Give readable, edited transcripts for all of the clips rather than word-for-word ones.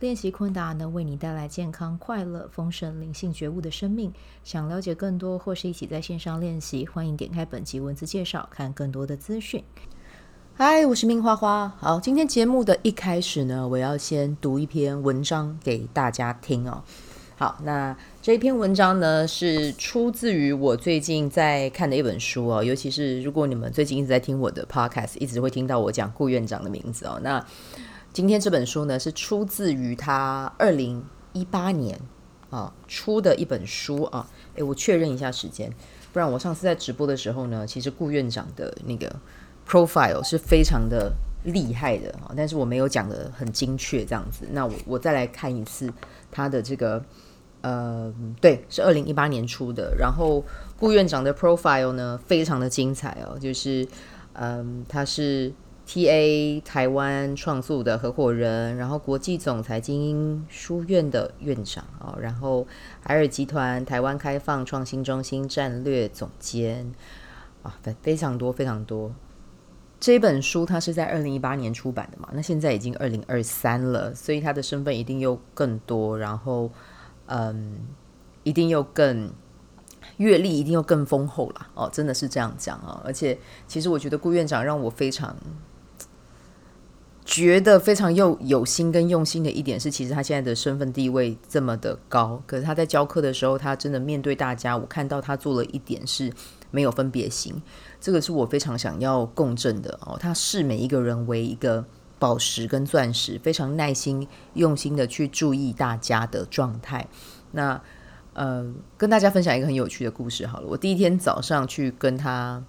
练习昆达能为你带来健康、快乐、丰盛、灵性觉悟的生命。想了解更多或是一起在线上练习，欢迎点开本集文字介绍看更多的资讯。嗨，我是Min花花。好，今天节目的一开始呢，我要先读一篇文章给大家听哦。好，那这一篇文章呢是出自于我最近在看的一本书哦，尤其是如果你们最近一直在听我的 podcast， 一直会听到我讲顾院长的名字哦。那今天这本书呢是出自于他2018年出的一本书啊。我确认一下时间，不然我上次在直播的时候呢，其实顾院长的那个 profile 是非常的厉害的啊，但是我没有讲的很精确这样子。那 我再来看一次他的这个对，是2018年出的。然后顾院长的 profile 呢非常的精彩哦，就是他是TA 台湾创塑的合伙人，然后国际总裁精英书院的院长哦，然后海尔集团台湾开放创新中心战略总监啊，非常多非常多。这本书它是在2018年出版的嘛，那现在已经2023了，所以他的身份一定又更多，然后一定又更阅历，一定又更丰厚了哦，真的是这样讲哦。而且其实我觉得顾院长让我非常觉得非常有心跟用心的一点是，其实他现在的身份地位这么的高，可是他在教课的时候，他真的面对大家，我看到他做了一点是没有分别心，这个是我非常想要共振的哦。他视每一个人为一个宝石跟钻石，非常耐心用心的去注意大家的状态。那跟大家分享一个很有趣的故事好了。我第一天早上去跟他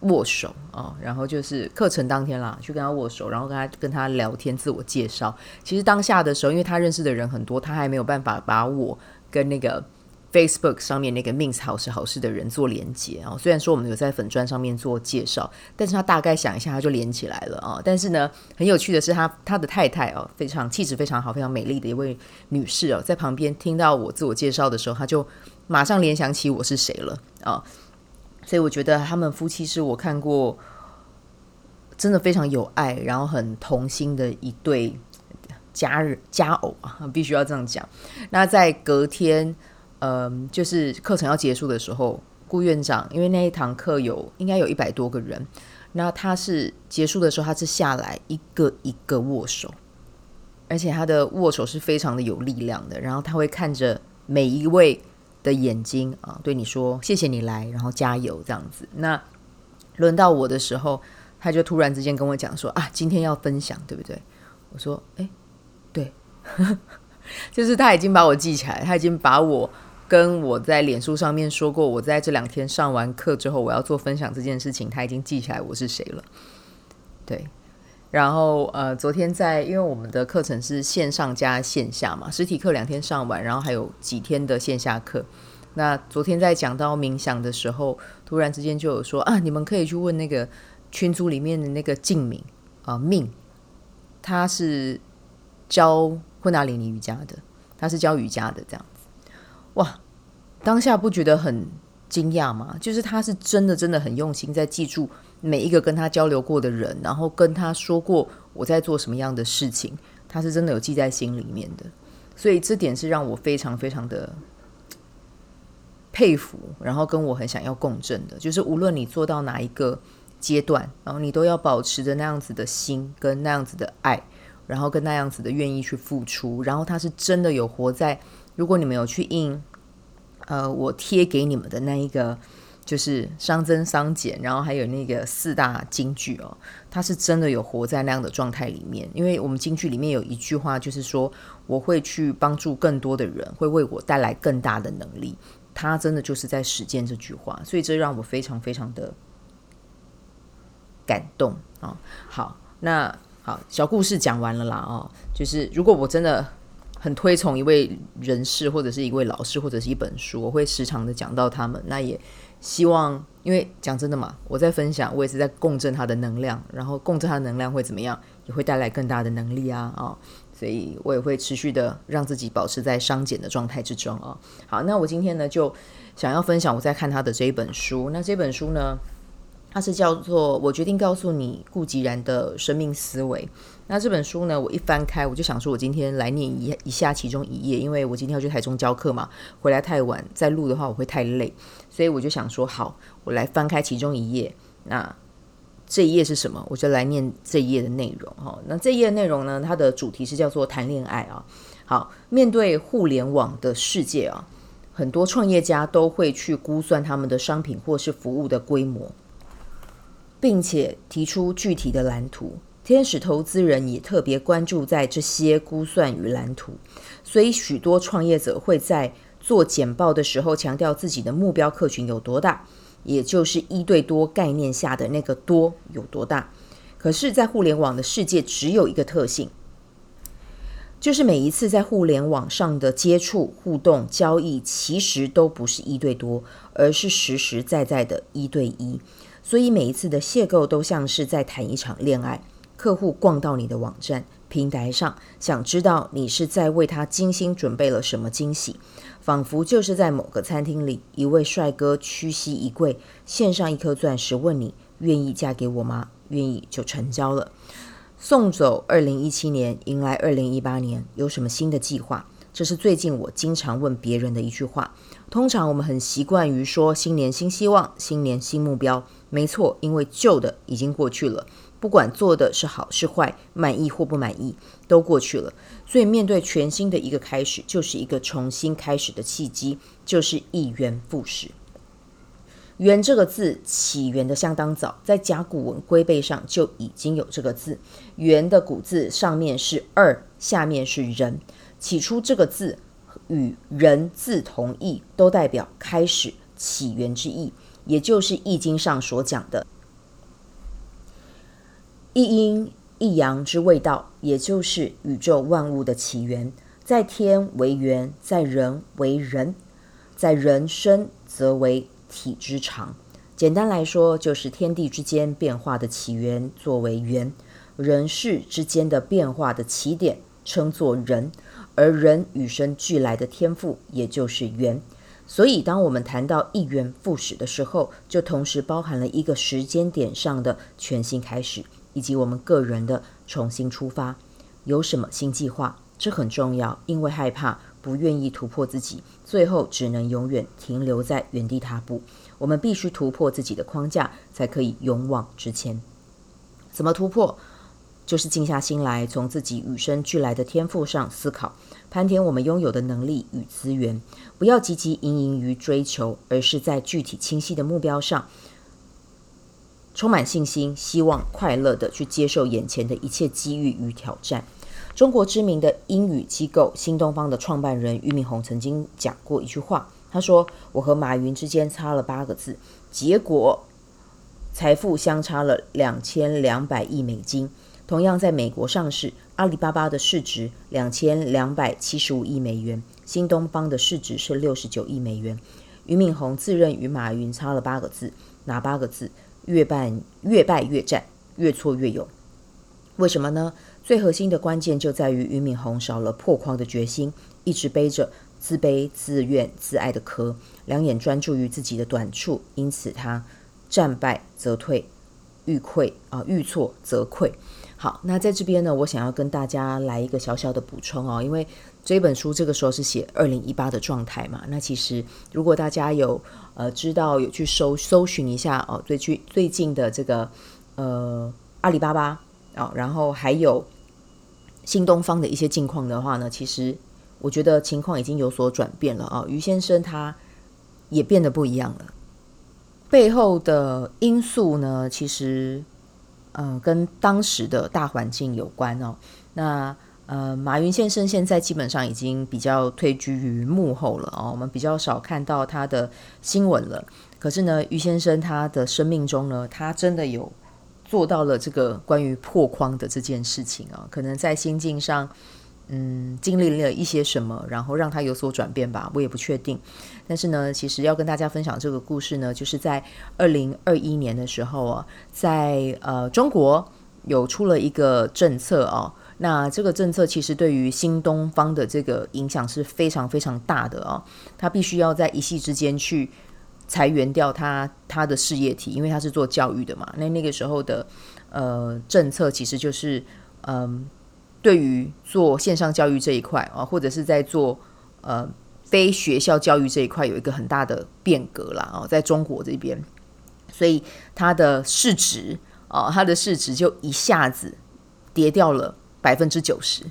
握手哦，然后就是课程当天啦，去跟他握手，然后跟他聊天，自我介绍。其实当下的时候，因为他认识的人很多，他还没有办法把我跟那个 Facebook 上面那个 Min 好事好事的人做连结哦。虽然说我们有在粉专上面做介绍，但是他大概想一下他就连起来了哦。但是呢，很有趣的是他的太太哦，非常气质非常好、非常美丽的一位女士哦，在旁边听到我自我介绍的时候，他就马上联想起我是谁了哦。所以我觉得他们夫妻是我看过真的非常有爱，然后很同心的一对家偶啊，必须要这样讲。那在隔天，就是课程要结束的时候，顾院长因为那一堂课应该有100多个人，那他是结束的时候，他是下来一个一个握手，而且他的握手是非常的有力量的，然后他会看着每一位的眼睛啊，对你说谢谢你来，然后加油这样子。那轮到我的时候，他就突然之间跟我讲说啊，今天要分享对不对？我说哎，对就是他已经把我记起来，他已经把我跟我在脸书上面说过我在这2天上完课之后我要做分享这件事情，他已经记起来我是谁了。对，然后昨天因为我们的课程是线上加线下嘛，实体课2天上完，然后还有几天的线下课。那昨天在讲到冥想的时候，突然之间就有说啊，你们可以去问那个群组里面的那个静敏啊，Min，他是教昆达里尼瑜伽的，他是教瑜伽的这样子。哇，当下不觉得很惊讶吗？就是他是真的真的很用心在记住每一个跟他交流过的人，然后跟他说过我在做什么样的事情，他是真的有记在心里面的。所以这点是让我非常非常的佩服，然后跟我很想要共振的，就是无论你做到哪一个阶段，然后你都要保持着那样子的心跟那样子的爱，然后跟那样子的愿意去付出。然后他是真的有活在，如果你们有去印我贴给你们的那一个就是熵增熵减，然后还有那个4大金句哦，他是真的有活在那样的状态里面。因为我们金句里面有一句话就是说，我会去帮助更多的人，会为我带来更大的能力，他真的就是在实践这句话，所以这让我非常非常的感动哦。好，那好，小故事讲完了啦哦。就是如果我真的很推崇一位人士，或者是一位老师，或者是一本书，我会时常的讲到他们，那也希望，因为讲真的嘛，我在分享，我也是在共振它的能量，然后共振它的能量会怎么样，也会带来更大的能力啊，哦，所以我也会持续的让自己保持在商减的状态之中啊。好，那我今天呢就想要分享我在看他的这一本书。那这本书呢，它是叫做《我决定告诉你顾吉然的生命思维》。那这本书呢，我一翻开我就想说我今天来念一下其中一页，因为我今天要去台中教课嘛，回来太晚再录的话我会太累，所以我就想说好，我来翻开其中一页，那这一页是什么？我就来念这一页的内容。那这一页内容呢，它的主题是叫做谈恋爱啊。好，面对互联网的世界啊，很多创业家都会去估算他们的商品或是服务的规模，并且提出具体的蓝图。天使投资人也特别关注在这些估算与蓝图，所以许多创业者会在做简报的时候强调自己的目标客群有多大，也就是一对多概念下的那个多有多大。可是在互联网的世界只有一个特性，就是每一次在互联网上的接触、互动、交易其实都不是一对多，而是实实在在的一对一。所以每一次的邂逅都像是在谈一场恋爱，客户逛到你的网站平台上，想知道你是在为他精心准备了什么惊喜，仿佛就是在某个餐厅里，一位帅哥屈膝一跪，献上一颗钻石，问你愿意嫁给我吗？愿意就成交了。送走2017年，迎来2018年，有什么新的计划？这是最近我经常问别人的一句话。通常我们很习惯于说新年新希望，新年新目标，没错，因为旧的已经过去了，不管做的是好是坏，满意或不满意，都过去了。所以面对全新的一个开始，就是一个重新开始的契机，就是一元复始。元这个字起源的相当早，在甲骨文龟背上就已经有这个字。元的古字上面是二，下面是人。起初这个字与人字同义，都代表开始起源之意，也就是易经上所讲的一阴一阳之谓道，也就是宇宙万物的起源。在天为元，在人为人，在人生则为体之常。简单来说，就是天地之间变化的起源作为元，人世之间的变化的起点称作人，而人与生俱来的天赋也就是元。所以当我们谈到一元复始的时候，就同时包含了一个时间点上的全新开始，以及我们个人的重新出发。有什么新计划？这很重要，因为害怕不愿意突破自己，最后只能永远停留在原地踏步。我们必须突破自己的框架，才可以勇往直前。怎么突破？就是静下心来，从自己与生俱来的天赋上思考，盘点我们拥有的能力与资源，不要汲汲营营于追求，而是在具体清晰的目标上，充满信心、希望、快乐地去接受眼前的一切机遇与挑战。中国知名的英语机构新东方的创办人俞敏洪曾经讲过一句话，他说：“我和马云之间差了8个字，结果财富相差了2200亿美金。”同样在美国上市，阿里巴巴的市值2275亿美元，新东方的市值是69亿美元。俞敏洪自认与马云差了8个字，哪8个字？越败越战，越挫越勇。为什么呢？最核心的关键就在于俞敏洪少了破框的决心，一直背着自卑、自怨、自艾的壳，两眼专注于自己的短处，因此他战败则退，遇挫则溃。好，那在这边呢，我想要跟大家来一个小小的补充哦，因为这本书这个时候是写2018的状态嘛，那其实如果大家有知道有去搜寻一下哦，最近的这个阿里巴巴哦，然后还有新东方的一些近况的话呢，其实我觉得情况已经有所转变了啊。俞先生他也变得不一样了，背后的因素呢，其实跟当时的大环境有关哦。那马云先生现在基本上已经比较退居于幕后了哦，我们比较少看到他的新闻了。可是呢，俞先生他的生命中呢，他真的有做到了这个关于破框的这件事情啊，可能在心境上经历了一些什么，然后让他有所转变吧，我也不确定。但是呢，其实要跟大家分享这个故事呢，就是在2021年的时候啊，在中国有出了一个政策哦。那这个政策其实对于新东方的这个影响是非常非常大的哦。他必须要在一夕之间去裁员掉他的事业体，因为他是做教育的嘛。那个时候的政策其实就是对于做线上教育这一块啊，或者是在做非学校教育这一块有一个很大的变革啦啊，在中国这边，所以它的市值就一下子跌掉了90%，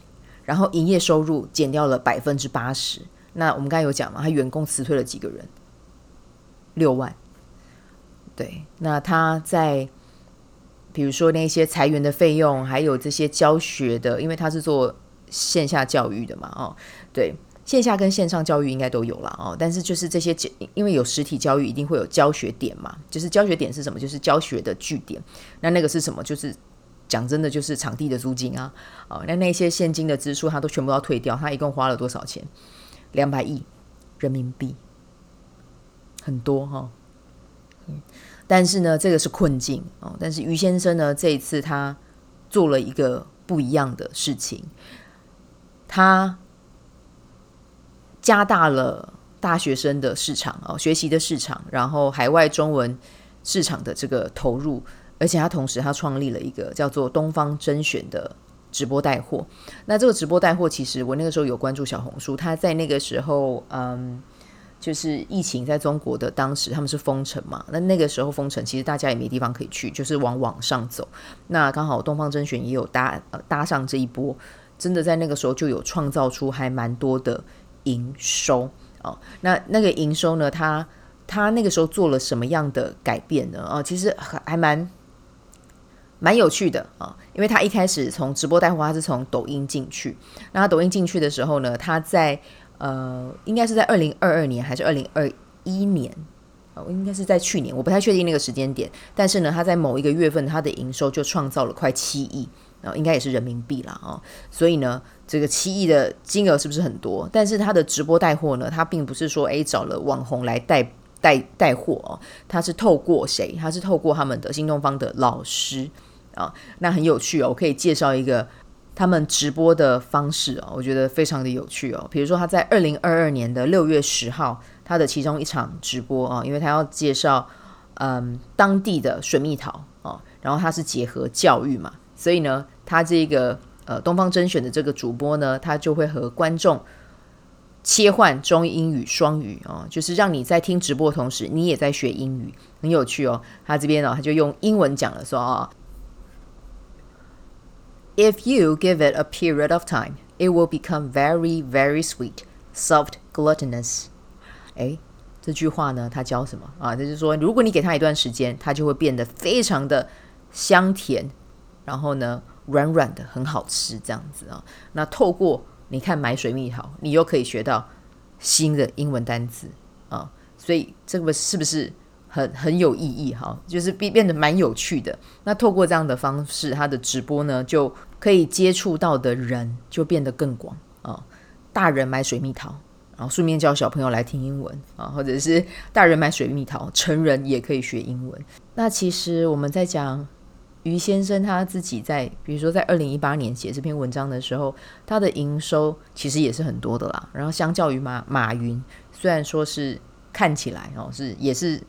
然后营业收入减掉了80%。那我们刚才有讲嘛，他员工辞退了几个人，6万。对，那他在。比如说那些裁员的费用，还有这些教学的，因为他是做线下教育的嘛，哦，对，线下跟线上教育应该都有啦，哦，但是就是这些，因为有实体教育一定会有教学点嘛，就是教学点是什么？就是教学的据点，那个是什么？就是讲真的，就是场地的租金啊，哦，那些现金的支出他都全部要退掉，他一共花了多少钱？200亿人民币，很多哈，哦，但是呢，这个是困境哦。但是于先生呢，这一次他做了一个不一样的事情，他加大了大学生的市场哦，学习的市场，然后海外中文市场的这个投入，而且他同时他创立了一个叫做东方甄选的直播带货。那这个直播带货，其实我那个时候有关注小红书，他在那个时候就是疫情在中国的当时他们是封城嘛，那个时候封城其实大家也没地方可以去，就是往网上走。那刚好东方甄选也有搭上这一波，真的在那个时候就有创造出还蛮多的营收哦。那个营收呢，他那个时候做了什么样的改变呢？哦，其实还蛮有趣的啊，哦，因为他一开始从直播带货，他是从抖音进去。那他抖音进去的时候呢，他在应该是在2022年还是2021年，应该是在去年，我不太确定那个时间点。但是呢，他在某一个月份，他的营收就创造了快7亿，应该也是人民币啦哦。所以呢，这个7亿的金额是不是很多？但是他的直播带货呢，他并不是说找了网红来带货哦，他是透过谁？他是透过他们的新东方的老师啊，哦。那很有趣哦，我可以介绍一个他们直播的方式哦，我觉得非常的有趣哦。比如说他在2022年的6月10号，他的其中一场直播哦，因为他要介绍当地的水蜜桃哦，然后他是结合教育嘛，所以呢，他这个东方甄选的这个主播呢，他就会和观众切换中英语双语哦，就是让你在听直播的同时，你也在学英语，很有趣哦。他这边哦，他就用英文讲了说啊，哦。If you give it a period of time, it will become very, very sweet, soft, glutinous. 这句话呢，它教什么啊？就是说，如果你给它一段时间，它就会变得非常的香甜，然后呢，软软的，很好吃这样子啊。那透过你看买水蜜桃，你又可以学到新的英文单词啊。所以这个是不是？很有意义哈，就是变得蛮有趣的。那透过这样的方式，他的直播呢，就可以接触到的人就变得更广啊。大人买水蜜桃，然后顺便教小朋友来听英文啊，或者是大人买水蜜桃，成人也可以学英文。那其实我们在讲于先生他自己在，比如说在2018年写这篇文章的时候，他的营收其实也是很多的啦。然后相较于马云，虽然说是看起来哦也是。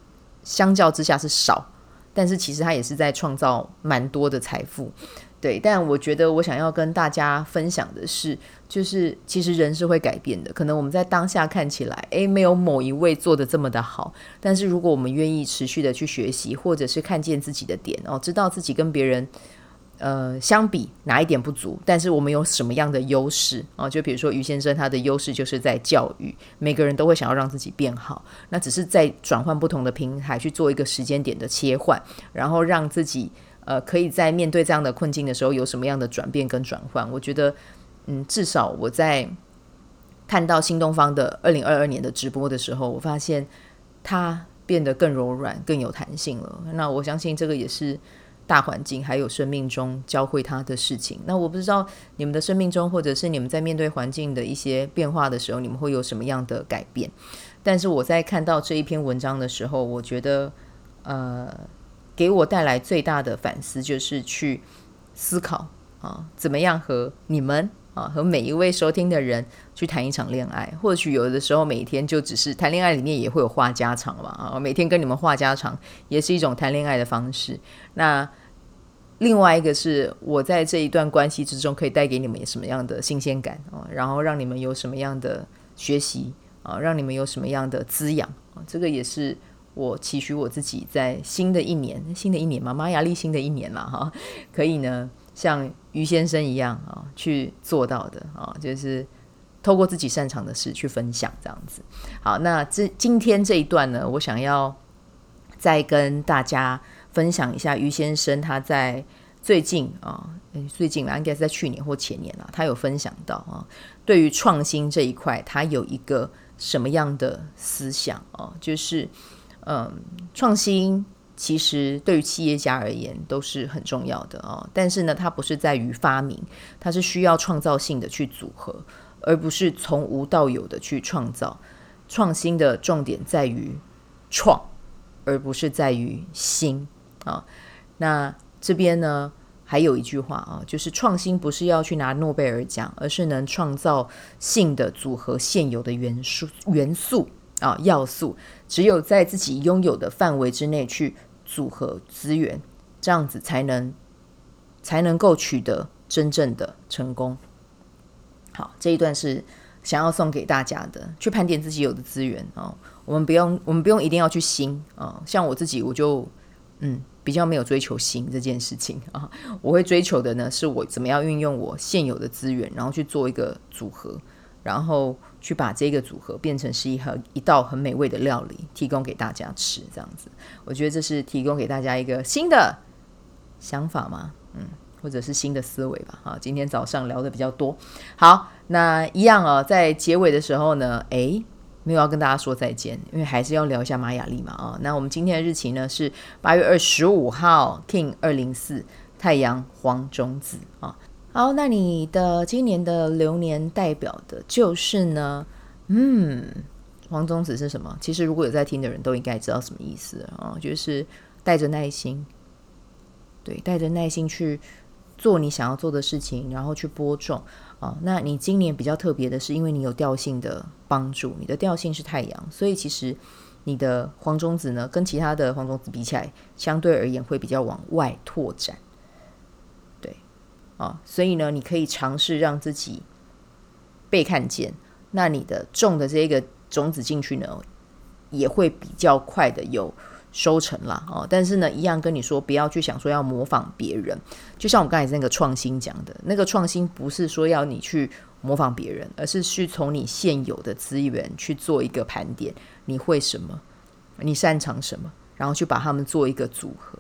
相较之下是少，但是其实他也是在创造蛮多的财富，对。但我觉得我想要跟大家分享的是，就是其实人是会改变的。可能我们在当下看起来，没有某一位做的这么的好，但是如果我们愿意持续的去学习，或者是看见自己的点哦，知道自己跟别人相比哪一点不足，但是我们有什么样的优势啊？就比如说于先生他的优势就是在教育，每个人都会想要让自己变好，那只是在转换不同的平台去做一个时间点的切换，然后让自己可以在面对这样的困境的时候有什么样的转变跟转换。我觉得至少我在看到新东方的2022年的直播的时候，我发现它变得更柔软更有弹性了。那我相信这个也是大环境还有生命中教会他的事情。那我不知道你们的生命中，或者是你们在面对环境的一些变化的时候，你们会有什么样的改变。但是我在看到这一篇文章的时候，我觉得给我带来最大的反思就是去思考怎么样和你们和每一位收听的人去谈一场恋爱。或许有的时候每天就只是谈恋爱，里面也会有话家常嘛每天跟你们话家常也是一种谈恋爱的方式。那另外一个是我在这一段关系之中可以带给你们什么样的新鲜感然后让你们有什么样的学习让你们有什么样的滋养这个也是我期许我自己在新的一年嘛，玛雅历新的一年嘛可以呢像于先生一样去做到的就是透过自己擅长的事去分享这样子。好，那今天这一段呢，我想要再跟大家分享一下于先生他在最近应该是在去年或前年他有分享到对于创新这一块他有一个什么样的思想就是创新其实对于企业家而言都是很重要的但是呢它不是在于发明，它是需要创造性的去组合，而不是从无到有的去创造。创新的重点在于创，而不是在于新那这边呢还有一句话就是创新不是要去拿诺贝尔奖，而是能创造性的组合现有的要素，只有在自己拥有的范围之内去组合资源，这样子才能够取得真正的成功。好，这一段是想要送给大家的，去盘点自己有的资源我们不用一定要去新像我自己我就比较没有追求新这件事情我会追求的呢是我怎么样运用我现有的资源，然后去做一个组合，然后去把这个组合变成是一道很美味的料理提供给大家吃这样子。我觉得这是提供给大家一个新的想法嘛或者是新的思维吧今天早上聊的比较多。好，那一样在结尾的时候呢没有要跟大家说再见，因为还是要聊一下玛雅历嘛那我们今天的日期呢是8月25号 King204 太阳黄种子好，那你的今年的流年代表的就是呢黄种子是什么？其实如果有在听的人都应该知道什么意思就是带着耐心，对，带着耐心去做你想要做的事情，然后去播种那你今年比较特别的是因为你有调性的帮助，你的调性是太阳，所以其实你的黄种子呢跟其他的黄种子比起来相对而言会比较往外拓展所以呢你可以尝试让自己被看见，那你的种的这个种子进去呢也会比较快的有收成啦但是呢一样跟你说不要去想说要模仿别人，就像我刚才那个创新讲的，那个创新不是说要你去模仿别人，而是去从你现有的资源去做一个盘点，你会什么，你擅长什么，然后去把它们做一个组合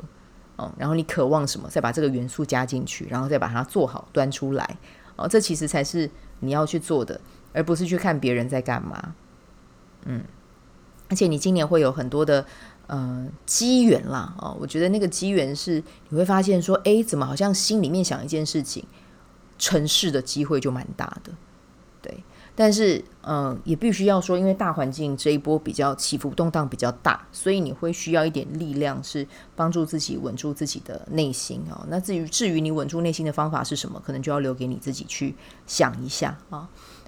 然后你渴望什么，再把这个元素加进去，然后再把它做好端出来这其实才是你要去做的，而不是去看别人在干嘛而且你今年会有很多的机缘啦我觉得那个机缘是你会发现说怎么好像心里面想一件事情成事的机会就蛮大的，对。但是也必须要说，因为大环境这一波比较起伏动荡比较大，所以你会需要一点力量是帮助自己稳住自己的内心那至于你稳住内心的方法是什么，可能就要留给你自己去想一下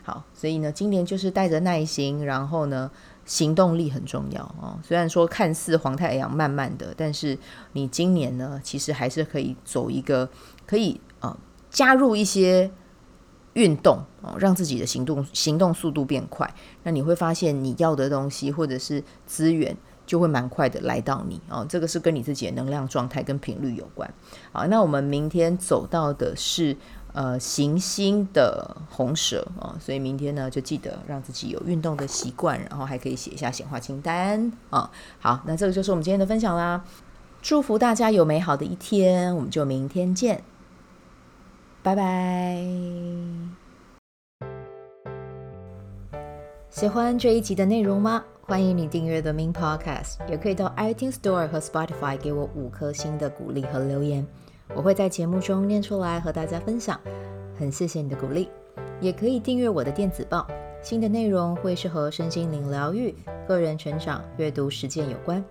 好，所以呢今年就是带着耐心，然后呢行动力很重要虽然说看似黄太阳慢慢的，但是你今年呢其实还是可以走一个可以加入一些运动让自己的行动速度变快，那你会发现你要的东西或者是资源就会蛮快的来到你这个是跟你自己的能量状态跟频率有关。好，那我们明天走到的是行星的红蛇所以明天呢就记得让自己有运动的习惯，然后还可以写一下显化清单好，那这个就是我们今天的分享啦，祝福大家有美好的一天，我们就明天见，拜拜。喜欢这一集的内容吗？欢迎你订阅 The Min Podcast， 也可以到 iTunes Store 和 Spotify 给我5颗星的鼓励和留言，我会在节目中念出来和大家分享，很谢谢你的鼓励。也可以订阅我的电子报，新的内容会是和身心灵疗愈、个人成长、阅读实践有关。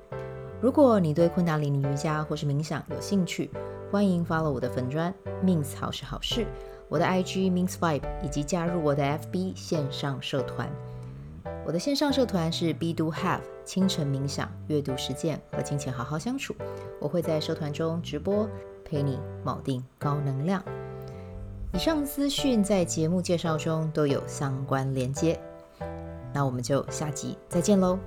如果你对昆达里尼瑜伽或是冥想有兴趣，欢迎 follow 我的粉专 Min's 好事好事，我的 IG Min's Vibe， 以及加入我的 FB 线上社团。我的线上社团是 Be-Do-Have 清晨冥想、阅读实践和金钱好好相处，我会在社团中直播，陪你锚定高能量。以上资讯在节目介绍中都有相关连接，那我们就下集再见喽。